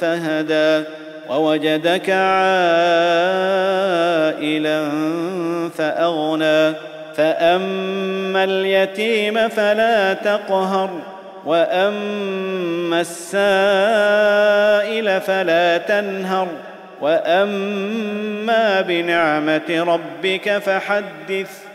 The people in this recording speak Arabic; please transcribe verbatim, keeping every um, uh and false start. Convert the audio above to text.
فهدى ووجدك عائلا فأغنى فأما اليتيم فلا تقهر وأما السائل فلا تنهر وأما بنعمة ربك فحدث